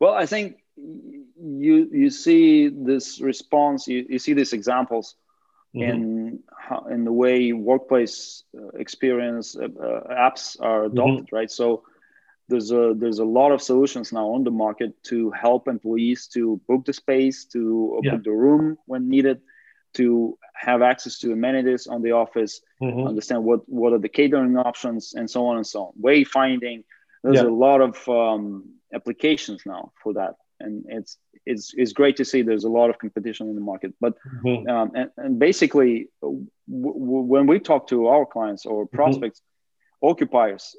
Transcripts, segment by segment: Well, I think you see this response, you see these examples mm-hmm. in the way workplace experience apps are adopted, mm-hmm. right? So there's a lot of solutions now on the market to help employees to book the space, to book the room when needed, to have access to amenities on the office, mm-hmm. understand what are the catering options, and so on and so on. Wayfinding, there's a lot of applications now for that. And it's great to see there's a lot of competition in the market. But mm-hmm. and basically, when we talk to our clients or prospects, mm-hmm. occupiers,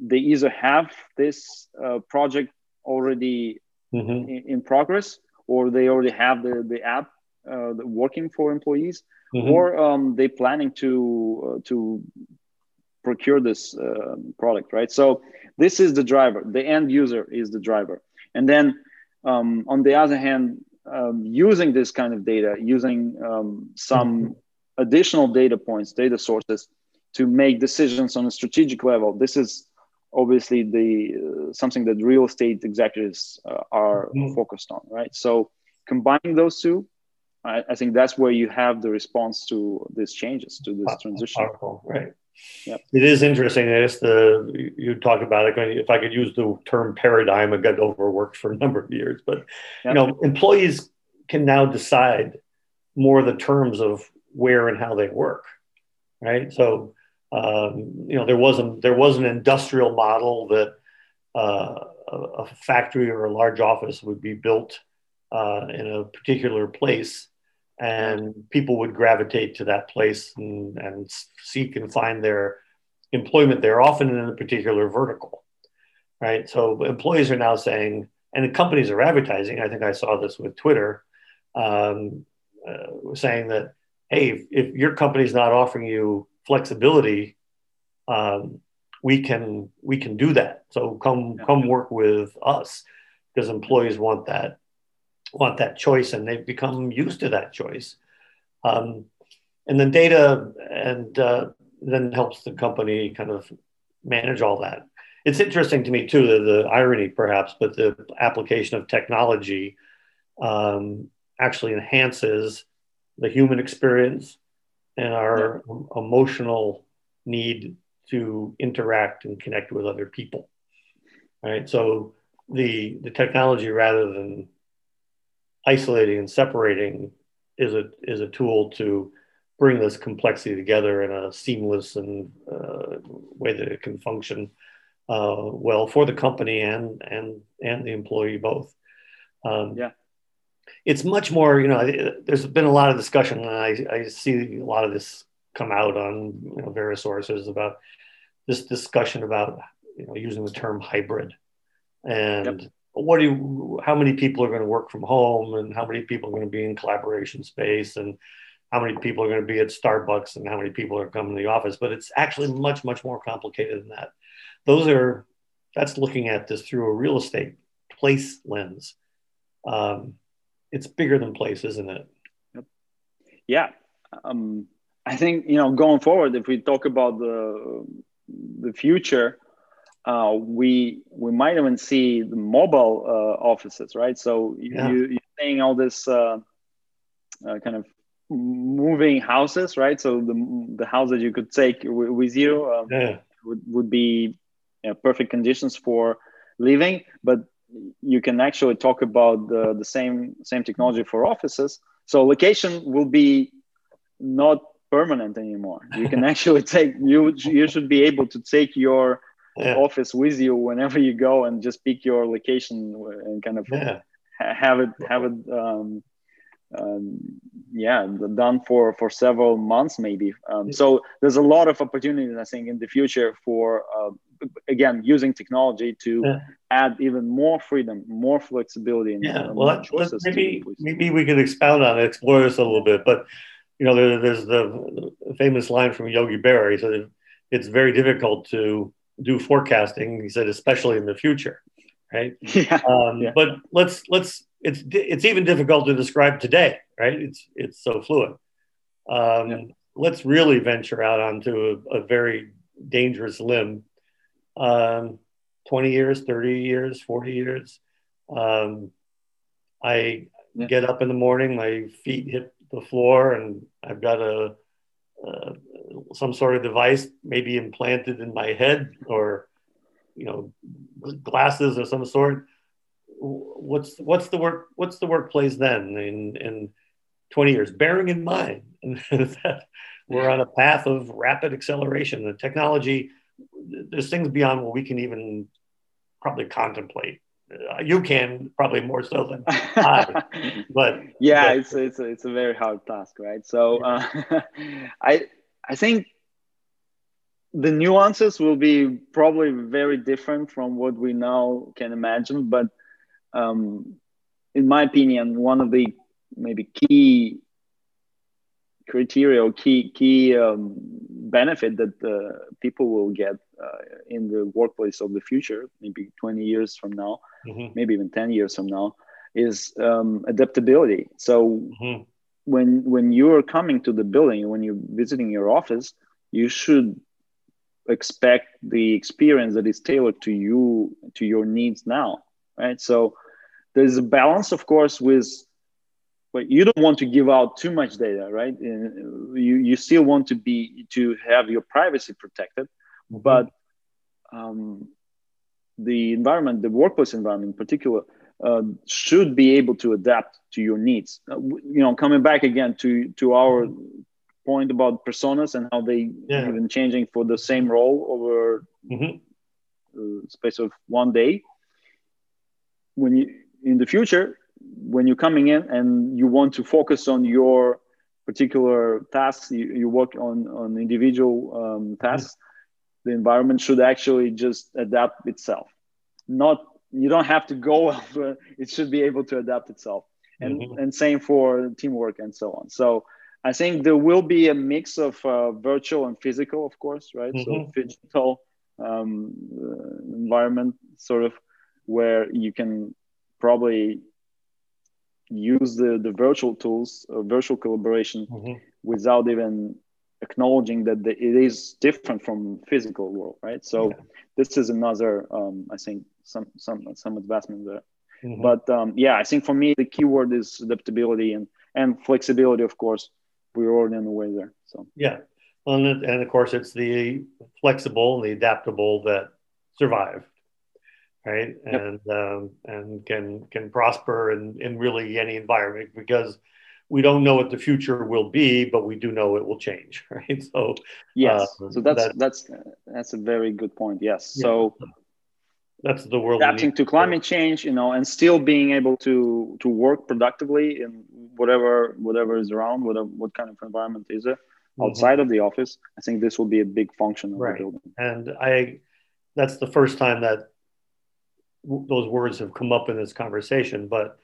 they either have this project already mm-hmm. in progress, or they already have the app working for employees, mm-hmm. or they're planning to procure this product, right? So this is the driver. The end user is the driver. And then on the other hand, using this kind of data, using some mm-hmm. additional data points, data sources to make decisions on a strategic level. This is obviously something that real estate executives are mm-hmm. focused on, right? So combining those two, I think that's where you have the response to these changes, to this transition. Powerful, right. Yep. It is interesting. You talked about it. If I could use the term paradigm, I got overworked for a number of years. But employees can now decide more the terms of where and how they work, right? So there was an industrial model that a factory or a large office would be built in a particular place. And people would gravitate to that place and seek and find their employment there, often in a particular vertical, right? So employees are now saying, and the companies are advertising, I think I saw this with Twitter, saying that, hey, if your company's not offering you flexibility, we can do that. So come work with us, because employees want that choice, and they've become used to that choice. And then data then helps the company kind of manage all that. It's interesting to me too, the irony perhaps, but the application of technology actually enhances the human experience and our emotional need to interact and connect with other people, right? So the technology, rather than isolating and separating, is a tool to bring this complexity together in a seamless and way that it can function well for the company and the employee both. It's much more. There's been a lot of discussion, and I see a lot of this come out on various sources about this discussion about using the term hybrid and. Yep. How many people are going to work from home, and how many people are going to be in collaboration space, and how many people are going to be at Starbucks, and how many people are coming to the office? But it's actually much, much more complicated than that. That's looking at this through a real estate place lens. It's bigger than place, isn't it? Yep. Yeah. I think, going forward, if we talk about the future, we might even see the mobile offices, right? So you're seeing all this kind of moving houses, right? So the house that you could take with you would be perfect conditions for living, but you can actually talk about the same technology for offices. So location will be not permanent anymore. You can actually you should be able to take your office with you whenever you go, and just pick your location and kind of have it done for several months maybe. So there's a lot of opportunities, I think, in the future for again using technology to add even more freedom, more flexibility, and more choices. Maybe we could expound on it, explore this a little bit. But there's the famous line from Yogi Berra. He said it's very difficult to do forecasting, he said, especially in the future, right? But it's even difficult to describe today, right? It's so fluid. Let's really venture out onto a very dangerous limb. 20 years, 30 years, 40 years, I get up in the morning, my feet hit the floor, and I've got a some sort of device maybe implanted in my head, or glasses of some sort. What's the workplace then in 20 years? Bearing in mind that we're on a path of rapid acceleration, the technology. There's things beyond what we can even probably contemplate. You can probably more so than I. But yeah, it's a very hard task, right? So I think the nuances will be probably very different from what we now can imagine. But in my opinion, one of the maybe key criteria or key benefit that people will get in the workplace of the future, maybe 20 years from now, maybe even 10 years from now, is adaptability. So when you're coming to the building, when you're visiting your office, you should expect the experience that is tailored to you, to your needs now, right? So there's a balance, of course, with but you don't want to give out too much data, right? You still want to have your privacy protected, but the environment, the workplace environment in particular, should be able to adapt to your needs. Coming back again to our point about personas and how they have been changing for the same role over space of one day. When you in the future, when you're coming in and you want to focus on your particular tasks, you work on individual tasks, the environment should actually just adapt itself. You don't have to go over, it should be able to adapt itself. And same for teamwork and so on. So I think there will be a mix of virtual and physical, of course, right? So digital environment sort of where you can probably use the virtual tools, virtual collaboration, without even acknowledging that it is different from physical world, right? So this is another, I think, some advancement there. But I think for me the key word is adaptability and flexibility. Of course, we're already on the way there. So and of course it's the flexible and the adaptable that survive. Right, and can prosper in really any environment, because we don't know what the future will be, but we do know it will change. Right, so so that's a very good point. Yes, so that's the world adapting to climate change, and still being able to work productively in whatever is around, what kind of environment is it outside of the office. I think this will be a big function of the building, and that's the first time that those words have come up in this conversation, but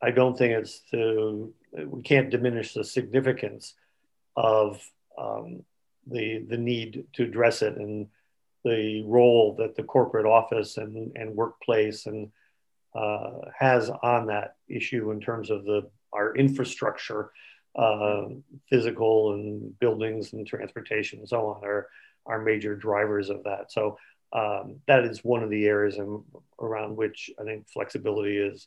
I don't think we can't diminish the significance of the need to address it, and the role that the corporate office and workplace and has on that issue in terms of our infrastructure, physical and buildings and transportation and so on are major drivers of that. So that is one of the areas around which I think flexibility is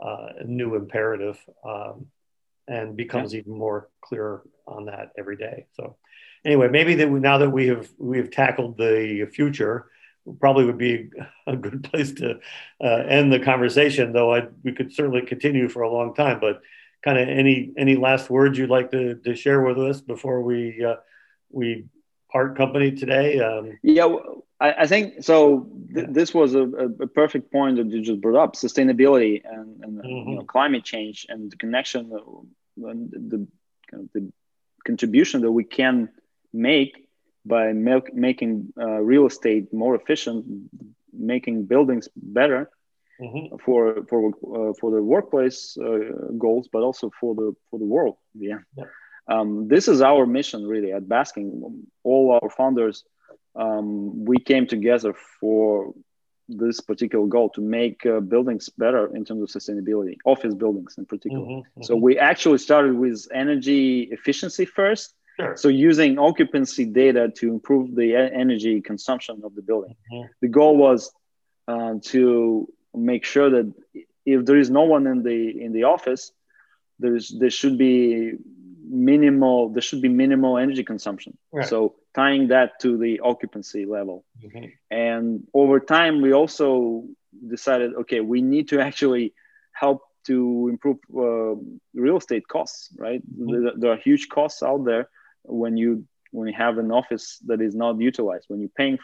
a new imperative, and becomes even more clear on that every day. So anyway, now that we have tackled the future, probably would be a good place to end the conversation, though we could certainly continue for a long time. But kind of any last words you'd like to share with us before we part company today? I think so. This was a perfect point that you just brought up: sustainability and climate change, and the connection, and the contribution that we can make by making real estate more efficient, making buildings better for the workplace goals, but also for the world. Yeah, this is our mission really at Basking. All our founders. We came together for this particular goal to make buildings better in terms of sustainability, office buildings in particular. So we actually started with energy efficiency first. Sure. So using occupancy data to improve the energy consumption of the building. The goal was to make sure that if there is no one in the office, there should be minimal energy consumption. Right. So tying that to the occupancy level. Okay. And over time, we also decided, okay, we need to actually help to improve real estate costs, right? Mm-hmm. There are huge costs out there when you have an office that is not utilized, when you're paying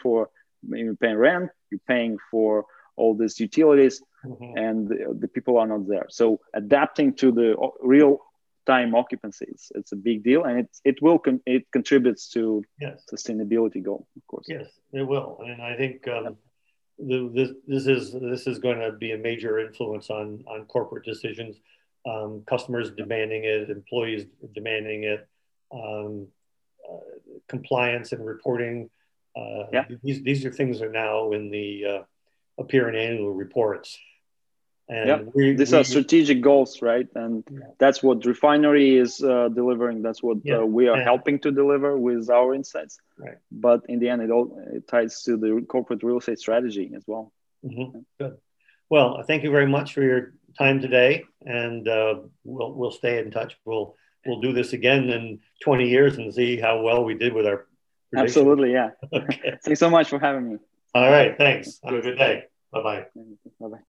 rent, you're paying for all these utilities, mm-hmm. and the people are not there. So adapting to the real time occupancies, it's a big deal, and it contributes to sustainability goal, of course. Yes, it will, and I think this is going to be a major influence on corporate decisions. Customers demanding it, employees demanding it, compliance and reporting. These are things that are now appear in annual reports. And these are strategic goals, right? And that's what Refinery is delivering. That's what we are helping to deliver with our insights. Right. But in the end, it ties to the corporate real estate strategy as well. Mm-hmm. Good. Well, thank you very much for your time today, and we'll stay in touch. We'll do this again in 20 years and see how well we did with our prediction. Absolutely, yeah. Okay. Thanks so much for having me. All right, thanks. Have a good day. Bye-bye. Bye-bye.